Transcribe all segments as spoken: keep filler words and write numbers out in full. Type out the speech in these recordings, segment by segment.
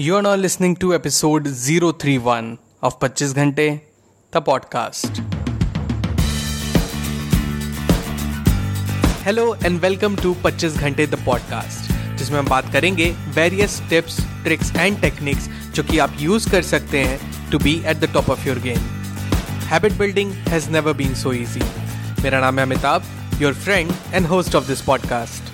You are now listening to episode zero three one of twenty-five Ghante, the podcast. Hello and welcome to twenty-five Ghante, the podcast, जिसमें हम बात करेंगे various tips, tricks and techniques जो कि आप use कर सकते हैं to be at the top of your game. Habit building has never been so easy. मेरा नाम है Amitabh, your friend and host of this podcast.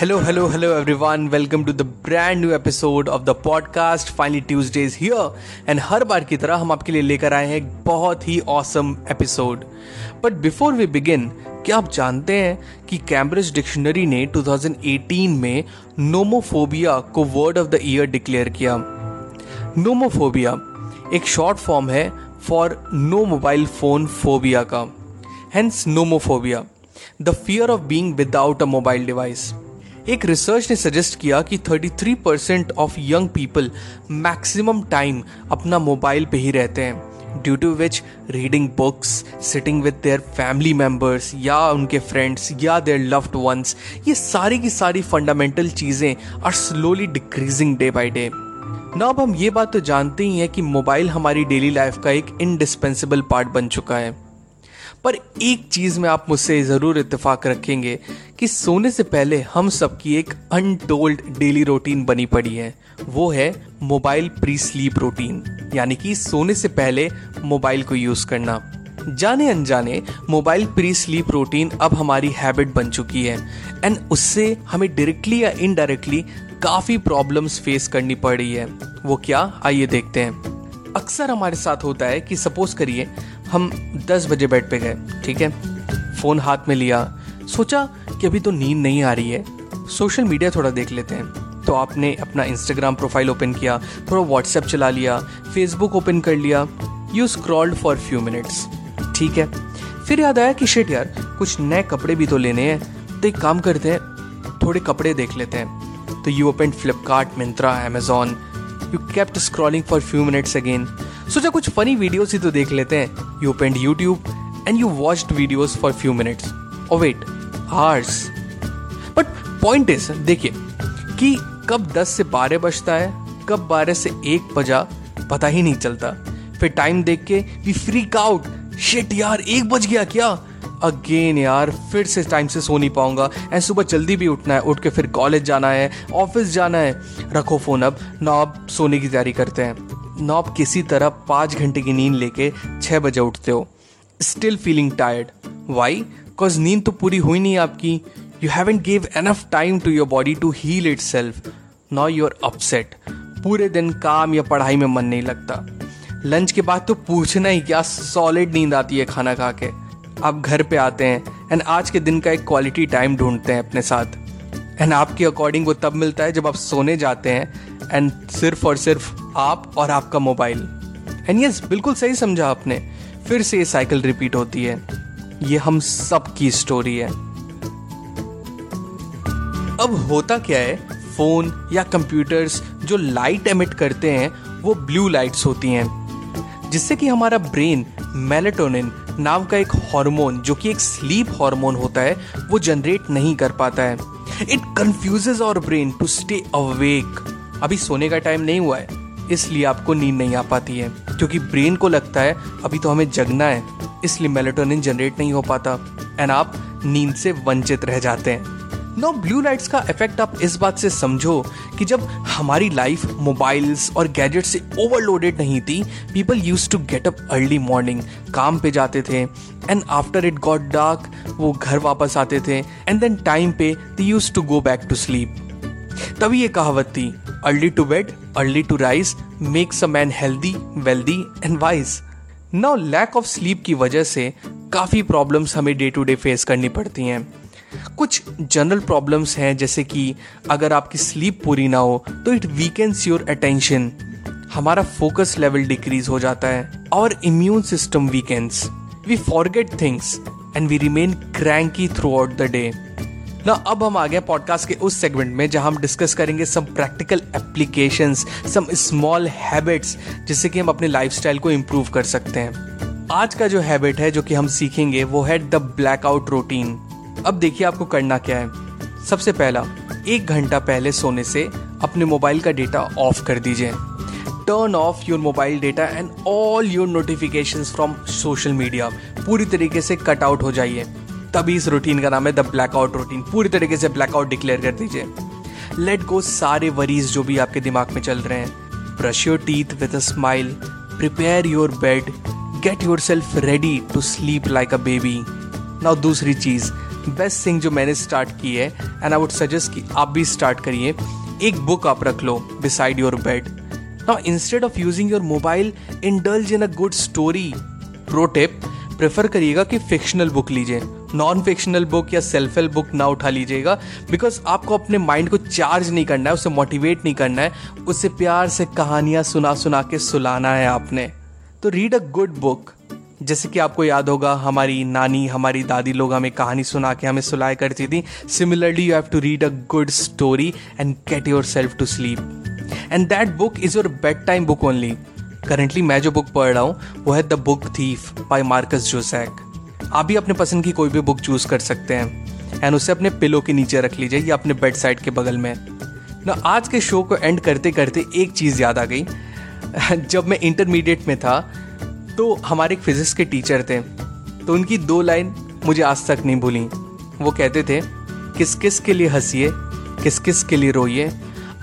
Hello, hello, hello everyone. Welcome to the brand new episode of the podcast. Finally Tuesday is here. And हर बार की तरह हम आपके लिए लेकर आए हैं एक बहुत ही awesome episode. But before we begin, क्या आप जानते हैं कि कैम्ब्रिज डिक्शनरी ने twenty eighteen में नोमोफोबिया को word of the year declare किया. नोमोफोबिया एक शॉर्ट फॉर्म है for no mobile phone phobia का. Hence nomophobia, the fear of being without a mobile device. एक रिसर्च ने सजेस्ट किया कि thirty-three percent of young people maximum time अपना mobile पे ही रहते हैं, due to which reading books, sitting with their family members या उनके फ्रेंड्स या देयर लव्ड वंस, ये सारी की सारी फंडामेंटल चीज़ें are slowly decreasing day by day. ना अब हम ये बात तो जानते ही हैं कि मोबाइल हमारी डेली लाइफ का एक इंडिस्पेंसिबल पार्ट बन चुका है, पर एक चीज़ में आप मुझसे ज़रूर इत्तेफाक रखेंगे कि सोने से पहले हम सबकी एक अनटोल्ड डेली रूटीन बनी पड़ी है. वो है मोबाइल प्री स्लीप रूटीन, यानी कि सोने से पहले मोबाइल को यूज़ करना. जाने अनजाने मोबाइल प्री स्लीप रूटीन अब हमारी हैबिट बन चुकी है एंड उससे हमें डायरेक्टली या इनडायरेक्टली काफ़ी प्रॉब्लम्स फेस करनी पड़ रही है. वो क्या, आइए देखते हैं. अक्सर हमारे साथ होता है कि सपोज करिए हम दस बजे बेड पे गए, ठीक है, फ़ोन हाथ में लिया, सोचा कि अभी तो नींद नहीं आ रही है, सोशल मीडिया थोड़ा देख लेते हैं. तो आपने अपना इंस्टाग्राम प्रोफाइल ओपन किया, थोड़ा व्हाट्सएप चला लिया, फेसबुक ओपन कर लिया, you scrolled for few minutes, ठीक है. फिर याद आया कि शिट यार, कुछ नए कपड़े भी तो लेने हैं, तो एक काम करते हैं, थोड़े कपड़े देख लेते हैं. तो you open Flipkart, Myntra, Amazon. You kept scrolling for few minutes again. सोचा कुछ फनी वीडियोस ही तो देख लेते हैं. You opened YouTube and you watched videos for few minutes. Oh wait, hours. But point is, देखिए कि कब दस से बारह बजता है, कब बारह से एक बजा, पता ही नहीं चलता. फिर टाइम देख के we freak out. Shit यार, एक बज गया क्या? अगेन यार, फिर से टाइम से सो नहीं पाऊंगा एंड सुबह जल्दी भी उठना है, उठ के फिर कॉलेज जाना है, ऑफिस जाना है. रखो फ़ोन, अब ना आप सोने की तैयारी करते हैं. ना आप किसी तरह पाँच घंटे की नींद लेके छः बजे उठते हो, still feeling tired. Why? Because नींद तो पूरी हुई नहीं आपकी. You haven't give enough time to your body to heal itself. Now you are upset. पूरे दिन काम या पढ़ाई में मन नहीं लगता. लंच के बाद तो पूछना ही क्या, सॉलिड नींद आती है खाना खा के. आप घर पे आते हैं एंड आज के दिन का एक क्वालिटी टाइम ढूंढते हैं अपने साथ, एंड आपके अकॉर्डिंग वो तब मिलता है जब आप सोने जाते हैं एंड सिर्फ और सिर्फ आप और आपका मोबाइल. एंड यस, बिल्कुल सही समझा आपने, फिर से ये साइकिल रिपीट होती है. ये हम सब की स्टोरी है. अब होता क्या है, फोन या कंप्यूटर्स जो लाइट एमिट करते हैं वो ब्लू लाइट्स होती हैं, जिससे कि हमारा ब्रेन मेलेटोनिन नाम का एक हार्मोन, जो कि एक स्लीप हार्मोन होता है, वो जनरेट नहीं कर पाता है. It confuses our brain to stay awake. अभी सोने का टाइम नहीं हुआ है, इसलिए आपको नींद नहीं आ पाती है, क्योंकि ब्रेन को लगता है अभी तो हमें जगना है, इसलिए मेलेटोनिन जनरेट नहीं हो पाता एंड आप नींद से वंचित रह जाते हैं. नो, ब्लू लाइट्स का इफेक्ट आप इस बात से समझो कि जब हमारी लाइफ मोबाइल्स और गैजेट से ओवरलोडेड नहीं थी, people used to get up early morning, काम पे जाते थे and after it got dark वो घर वापस आते थे एंड देन टाइम पे they used to go back to sleep. तभी ये कहावत थी, early to bed early to rise makes a man healthy wealthy and wise. Now lack of sleep की वजह से काफ़ी प्रॉब्लम्स हमें डे टू डे फेस करनी पड़ती हैं. कुछ जनरल प्रॉब्लम्स हैं, जैसे कि अगर आपकी स्लीप पूरी ना हो तो इट वीकेंस योर अटेंशन, हमारा फोकस लेवल डिक्रीज हो जाता है, और immune system weakens, we forget things and we remain cranky throughout the day. ना अब हम आ गए पॉडकास्ट के उस सेगमेंट में जहां हम डिस्कस करेंगे some practical applications, some small habits जिससे कि हम अपने लाइफस्टाइल को इम्प्रूव कर सकते हैं। आज का जो हैबिट है जो कि हम सीखेंगे वो है द ब्लैकआउट रूटीन। अब देखिए आपको करना क्या है। सबसे पहला, एक घंटा पहले सोने से अपने मोबाइल का डेटा ऑफ कर दीजिए। Turn off your mobile data and all your notifications from social media. पूरी तरीके से कट आउट हो जाइए। तभी इस रूटीन का नाम है द ब्लैकआउट रूटीन। पूरी तरीके से ब्लैकआउट डिक्लेयर कर दीजिए। लेट गो सारे वरीज जो भी आपके दिमाग में चल रहे हैं। Brush your teeth with a smile, prepare your bed, get yourself ready to sleep like a baby. Now दूसरी चीज़, बेस्ट थिंग जो मैंने स्टार्ट की है एंड आई वुड सजेस्ट कि आप भी स्टार्ट करिए, एक बुक आप रख लो beside your bed. Now, instead of using your mobile, indulge in a good story. Pro tip, prefer करिएगा कि fictional book लीजिए, नॉन फिक्शनल बुक या सेल्फ हेल्प बुक ना उठा लीजिएगा, बिकॉज आपको अपने माइंड को चार्ज नहीं करना है, उसे मोटिवेट नहीं करना है, उससे प्यार से कहानियाँ सुना सुना के सुलाना है आपने। तो रीड अ गुड बुक। जैसे कि आपको याद होगा हमारी नानी, हमारी दादी लोग हमें कहानी सुना के हमें सुलाया करती थी। Similarly, you have to read a good story and get yourself to sleep. And that book is your bedtime book only. Currently मैं जो बुक पढ़ रहा हूँ वो है The Book Thief by Markus Zusak। आप भी अपने पसंद की कोई भी बुक चूज कर सकते हैं एंड उसे अपने पिलो के नीचे रख लीजिए या अपने बेड साइड के बगल में। ना आज के शो को एंड करते करते एक चीज़ याद आ गई। जब मैं इंटरमीडिएट में था तो हमारे एक फिजिक्स के टीचर थे, तो उनकी दो लाइन मुझे आज तक नहीं भूली। वो कहते थे, किस किस के लिए हंसिए, किस किस के लिए रोइए,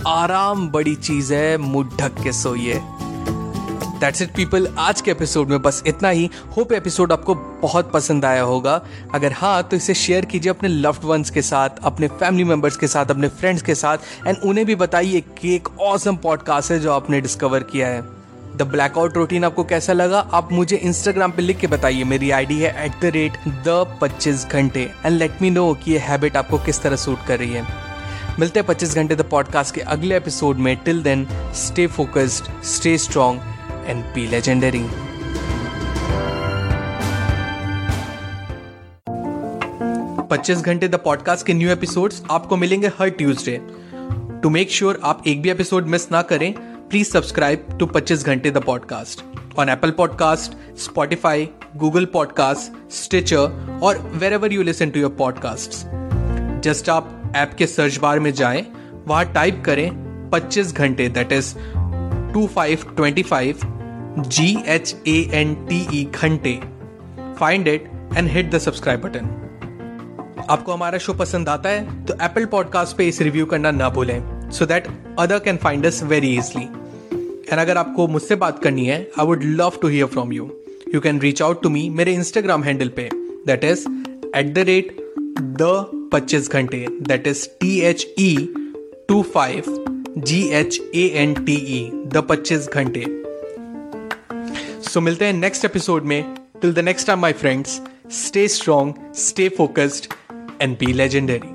आराम बड़ी चीज है, मुंह ढक के सोइए। दैट्स इट पीपल, आज के एपिसोड में बस इतना ही। होप एपिसोड आपको बहुत पसंद आया होगा। अगर हाँ तो इसे शेयर कीजिए अपने लव्ड वंस के साथ, अपने फैमिली मेम्बर्स के साथ, अपने फ्रेंड्स के साथ, एंड उन्हें भी बताइए कि एक ऑसम पॉडकास्ट है जो आपने डिस्कवर किया है। द ब्लैकआउट रूटीन आपको कैसा लगा? आप मुझे इंस्टाग्राम पे लिख के बताइए। मेरी आईडी है eight the rate the Pachees घंटे एंड लेट मी नो कि ये हैबिट आपको किस तरह सूट कर रही है। मिलते हैं पच्चीस घंटे द पॉडकास्ट के अगले एपिसोड में। Till then, stay focused, stay strong and be legendary. पच्चीस घंटे द पॉडकास्ट के न्यू एपिसोड्स आपको मिलेंगे हर ट्यूसडे। टू मेक श्योर आप एक भी एपिसोड मिस ना करें, प्लीज सब्सक्राइब टू पच्चीस घंटे the podcast on Apple podcast, Spotify, Google podcast, Stitcher और wherever you listen to your podcast. Just आप ऐप के सर्च बार में जाएं, वहां टाइप करें Pachees Ghante, that is two five two five, G H A N T E Ghante. Find it and hit the subscribe button. आपको हमारा show पसंद आता है तो एप्पल पॉडकास्ट पे इस रिव्यू करना ना भूलें, so that other can find us very easily. And अगर आपको मुझसे बात करनी है, I would love to hear from you. You can reach out to me मेरे इंस्टाग्राम हैंडल पे, that is at the rate the Pachees Ghante, that is T H E two five G H A N T E the Pachees Ghante. सो मिलते हैं next episode में। Till the next time my friends, stay strong, stay focused and be legendary.